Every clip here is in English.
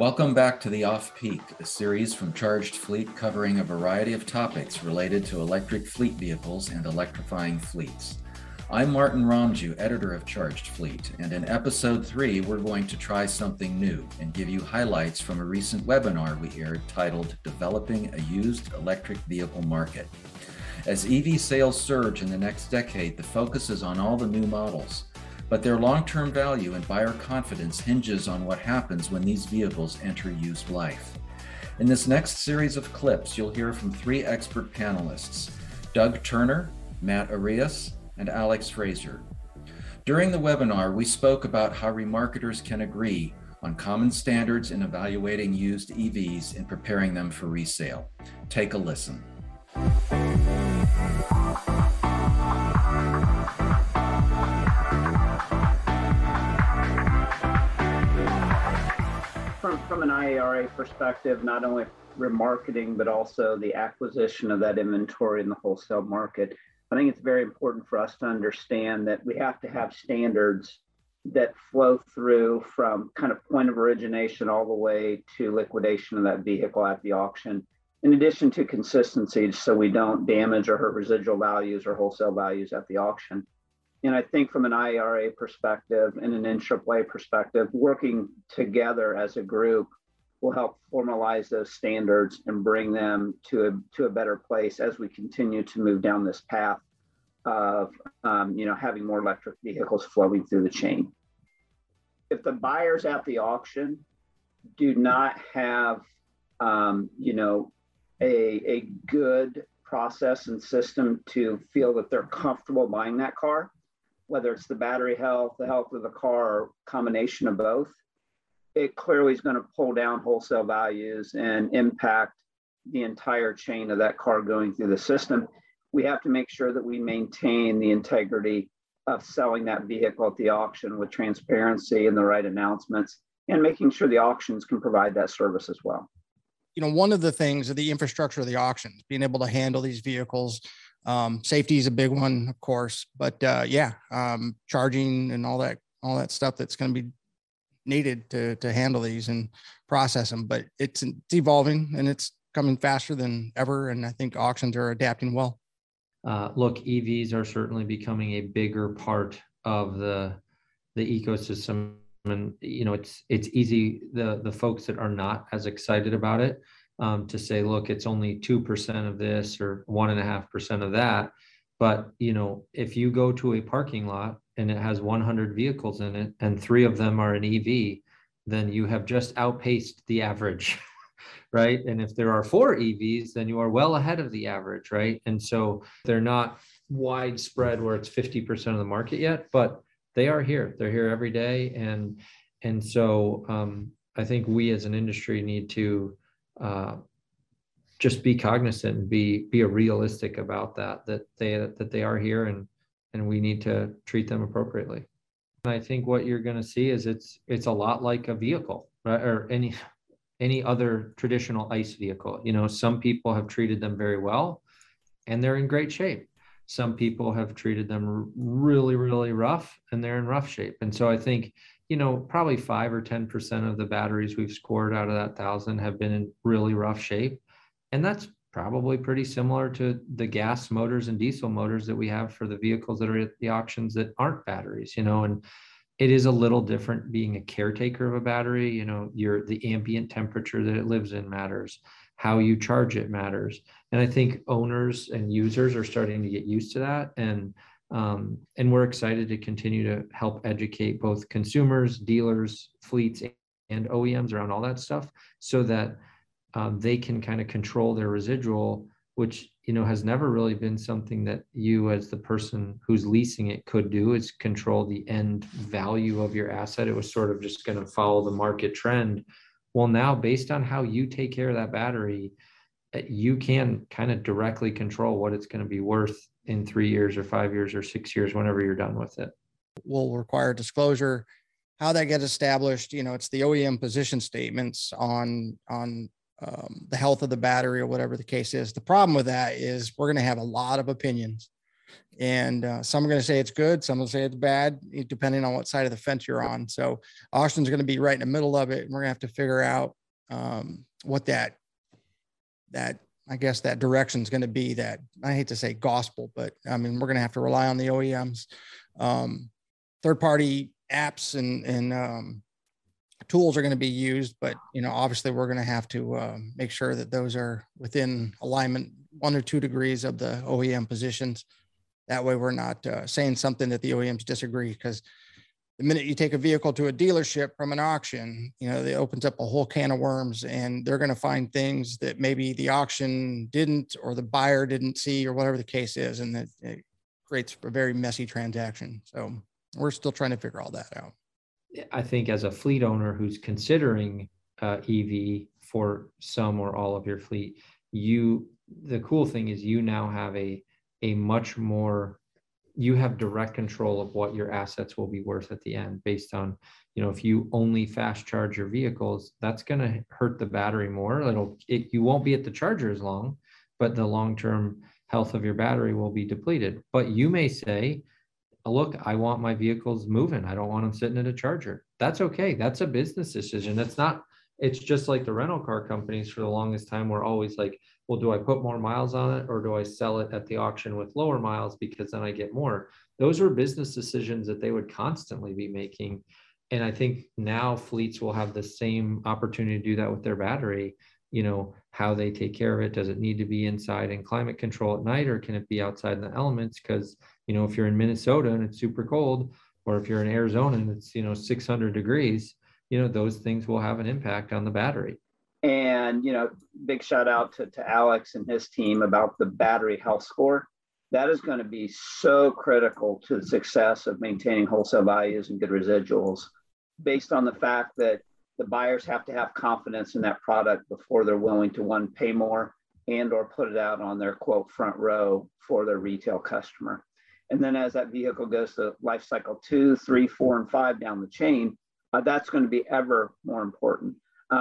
Welcome back to The Off-Peak, a series from Charged Fleet covering a variety of topics related to electric fleet vehicles and electrifying fleets. I'm Martin Romju, editor of Charged Fleet, and in episode 3, we're going to try something new and give you highlights from a recent webinar we aired titled Developing a Used Electric Vehicle Market. As EV sales surge in the next decade, the focus is on all the new models. But their long-term value and buyer confidence hinges on what happens when these vehicles enter used life. In this next series of clips, you'll hear from 3 expert panelists, Doug Turner, Matt Arias, and Alex Fraser. During the webinar, we spoke about how remarketers can agree on common standards in evaluating used EVs and preparing them for resale. Take a listen. From an IARA perspective, not only remarketing, but also the acquisition of that inventory in the wholesale market, I think it's very important for us to understand that we have to have standards that flow through from kind of point of origination all the way to liquidation of that vehicle at the auction, in addition to consistency, so we don't damage or hurt residual values or wholesale values at the auction. And I think from an IARA perspective and an NAAA perspective, working together as a group will help formalize those standards and bring them to a better place as we continue to move down this path of having more electric vehicles flowing through the chain. If the buyers at the auction do not have a good process and system to feel that they're comfortable buying that car, whether it's the battery health, the health of the car, or combination of both, it clearly is going to pull down wholesale values and impact the entire chain of that car going through the system. We have to make sure that we maintain the integrity of selling that vehicle at the auction with transparency and the right announcements, and making sure the auctions can provide that service as well. You know, one of the things of the infrastructure of the auctions, being able to handle these vehicles, safety is a big one, of course, but charging and all that stuff that's going to be needed to handle these and process them. But it's evolving and it's coming faster than ever, and I think auctions are adapting well. Look, EVs are certainly becoming a bigger part of the ecosystem. And it's easy, the folks that are not as excited about it to say, look, it's only 2% of this or 1.5% of that. But if you go to a parking lot and it has 100 vehicles in it and 3 of them are an EV, then you have just outpaced the average, right? And if there are 4 EVs, then you are well ahead of the average, right? And so they're not widespread where it's 50% of the market yet, but they are here. They're here every day. And so I think we as an industry need to just be cognizant and be realistic about that they are here, and we need to treat them appropriately. And I think what you're going to see is it's a lot like a vehicle, right? Or any other traditional ICE vehicle. Some people have treated them very well and they're in great shape. Some people have treated them really, really rough and they're in rough shape. And so I think, probably 5 or 10% of the batteries we've scored out of that 1,000 have been in really rough shape. And that's probably pretty similar to the gas motors and diesel motors that we have for the vehicles that are at the auctions that aren't batteries, and it is a little different being a caretaker of a battery. The ambient temperature that it lives in matters. How you charge it matters. And I think owners and users are starting to get used to that. And we're excited to continue to help educate both consumers, dealers, fleets, and OEMs around all that stuff, so that they can kind of control their residual, which has never really been something that you as the person who's leasing it could do, is control the end value of your asset. It was sort of just going to follow the market trend. Well, now, based on how you take care of that battery, you can kind of directly control what it's going to be worth in 3 years or 5 years or 6 years, whenever you're done with it. Will require disclosure. How that gets established, it's the OEM position statements on the health of the battery or whatever the case is. The problem with that is we're going to have a lot of opinions And some are going to say it's good, some will say it's bad, depending on what side of the fence you're on. So Austin's going to be right in the middle of it, and we're going to have to figure out what that direction is going to be. That, I hate to say gospel, but I mean, we're going to have to rely on the OEMs, third-party apps and tools are going to be used, but obviously we're going to have to make sure that those are within alignment 1 or 2 degrees of the OEM positions. That way we're not saying something that the OEMs disagree, because the minute you take a vehicle to a dealership from an auction, it opens up a whole can of worms, and they're going to find things that maybe the auction didn't, or the buyer didn't see, or whatever the case is. And that it creates a very messy transaction. So we're still trying to figure all that out. I think as a fleet owner who's considering EV for some or all of your fleet, the cool thing is you now have a much more, you have direct control of what your assets will be worth at the end, based on, if you only fast charge your vehicles, that's going to hurt the battery more. You won't be at the charger as long, but the long-term health of your battery will be depleted. But you may say, look, I want my vehicles moving. I don't want them sitting at a charger. That's okay. That's a business decision. It's just like the rental car companies for the longest time were always like, well, do I put more miles on it, or do I sell it at the auction with lower miles because then I get more? Those are business decisions that they would constantly be making. And I think now fleets will have the same opportunity to do that with their battery, how they take care of it. Does it need to be inside in climate control at night, or can it be outside in the elements? Because, if you're in Minnesota and it's super cold, or if you're in Arizona and it's, 600 degrees, those things will have an impact on the battery. And, big shout out to Alex and his team about the battery health score. That is going to be so critical to the success of maintaining wholesale values and good residuals, based on the fact that the buyers have to have confidence in that product before they're willing to, one, pay more and or put it out on their, quote, front row for their retail customer. And then as that vehicle goes to life cycle 2, 3, 4, and 5 down the chain, that's going to be ever more important.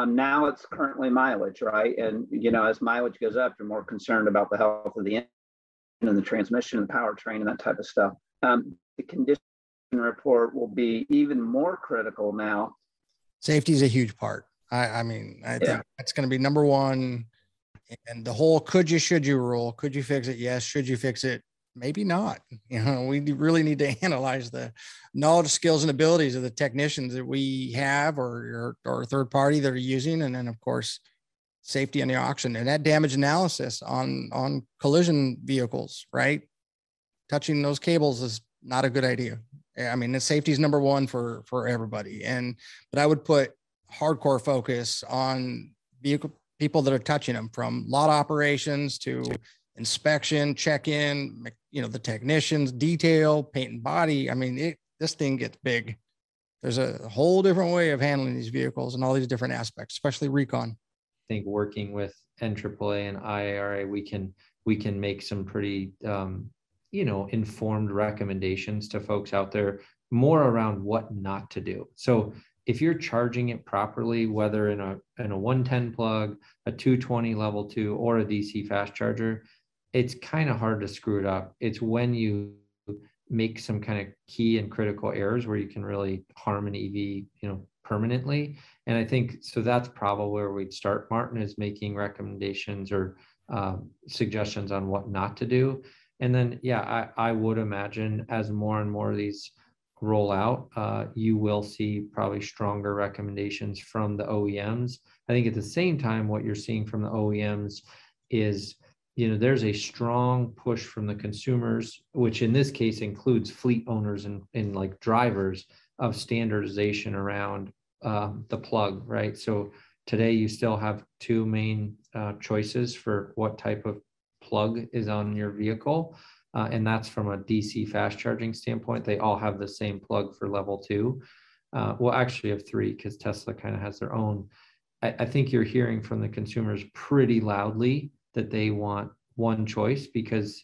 Now it's currently mileage, right? And, as mileage goes up, you're more concerned about the health of the engine and the transmission and the powertrain and that type of stuff. The condition report will be even more critical now. Safety is a huge part. I think that's going to be number one. And the whole could you, should you rule, could you fix it? Yes. Should you fix it? Maybe not. We really need to analyze the knowledge, skills, and abilities of the technicians that we have or third party that are using. And then, of course, safety in the auction and that damage analysis on collision vehicles, right? Touching those cables is not a good idea. I mean, the safety is number one for everybody. But I would put hardcore focus on people that are touching them, from lot operations to inspection, check-in, the technicians, detail, paint and body. I mean, this thing gets big. There's a whole different way of handling these vehicles and all these different aspects, especially recon. I think working with NAAA and IARA, we can make some pretty, informed recommendations to folks out there, more around what not to do. So if you're charging it properly, whether in a 110 plug, a 220 level 2, or a DC fast charger, it's kind of hard to screw it up. It's when you make some kind of key and critical errors where you can really harm an EV, permanently. And I think, so that's probably where we'd start, Martin, is making recommendations or suggestions on what not to do. And then, I would imagine as more and more of these roll out, you will see probably stronger recommendations from the OEMs. I think at the same time, what you're seeing from the OEMs is, there's a strong push from the consumers, which in this case includes fleet owners and like drivers, of standardization around the plug, right? So today you still have two main choices for what type of plug is on your vehicle. And that's from a DC fast charging standpoint. They all have the same plug for level 2. Well, actually have 3, because Tesla kind of has their own. I think you're hearing from the consumers pretty loudly that they want one choice, because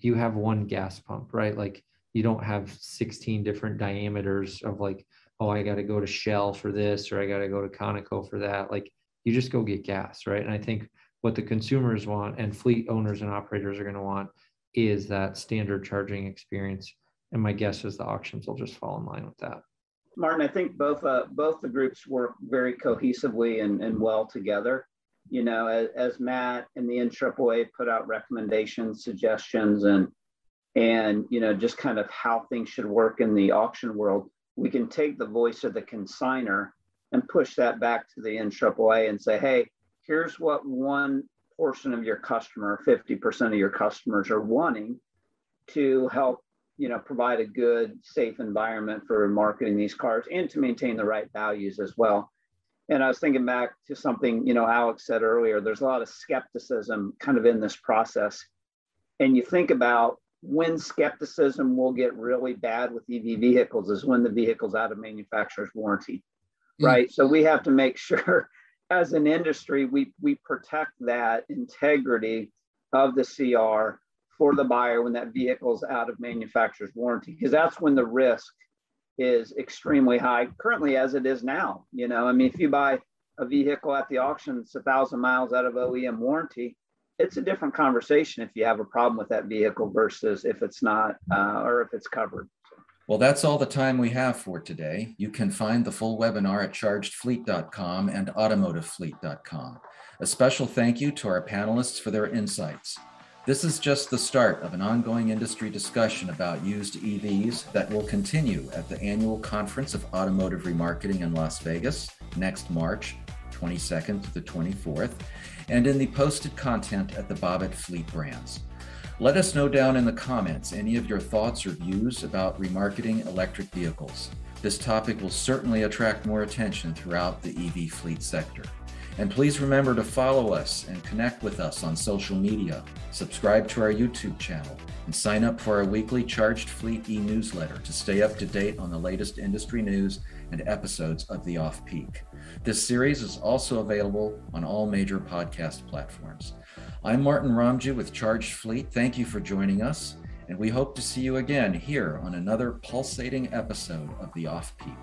you have one gas pump, right? Like, you don't have 16 different diameters of like, oh, I got to go to Shell for this, or I got to go to Conoco for that. Like, you just go get gas, right? And I think what the consumers want and fleet owners and operators are going to want is that standard charging experience. And my guess is the auctions will just fall in line with that. Martin, I think both the groups work very cohesively and well together. You know, as Matt and the NAAA put out recommendations, suggestions, and you know, just kind of how things should work in the auction world, we can take the voice of the consignor and push that back to the NAAA and say, hey, here's what one portion of your customer, 50% of your customers are wanting to help, you know, provide a good, safe environment for marketing these cars and to maintain the right values as well. And I was thinking back to something, you know, Alex said earlier, there's a lot of skepticism kind of in this process. And you think about when skepticism will get really bad with EV vehicles is when the vehicle's out of manufacturer's warranty, right? So we have to make sure as an industry, we protect that integrity of the CR for the buyer when that vehicle's out of manufacturer's warranty, because that's when the risk is extremely high currently as it is now. You know, I mean, if you buy a vehicle at the auction, it's 1,000 miles out of OEM warranty, it's a different conversation if you have a problem with that vehicle versus if it's not, or if it's covered. Well, that's all the time we have for today. You can find the full webinar at chargedfleet.com and automotivefleet.com. A special thank you to our panelists for their insights. This is just the start of an ongoing industry discussion about used EVs that will continue at the Annual Conference of Automotive Remarketing in Las Vegas next March 22nd to the 24th, and in the posted content at the Bobbitt Fleet Brands. Let us know down in the comments any of your thoughts or views about remarketing electric vehicles. This topic will certainly attract more attention throughout the EV fleet sector. And please remember to follow us and connect with us on social media, subscribe to our YouTube channel, and sign up for our weekly Charged Fleet e-newsletter to stay up to date on the latest industry news and episodes of The Off-Peak. This series is also available on all major podcast platforms. I'm Martin Ramji with Charged Fleet. Thank you for joining us, and we hope to see you again here on another pulsating episode of The Off-Peak.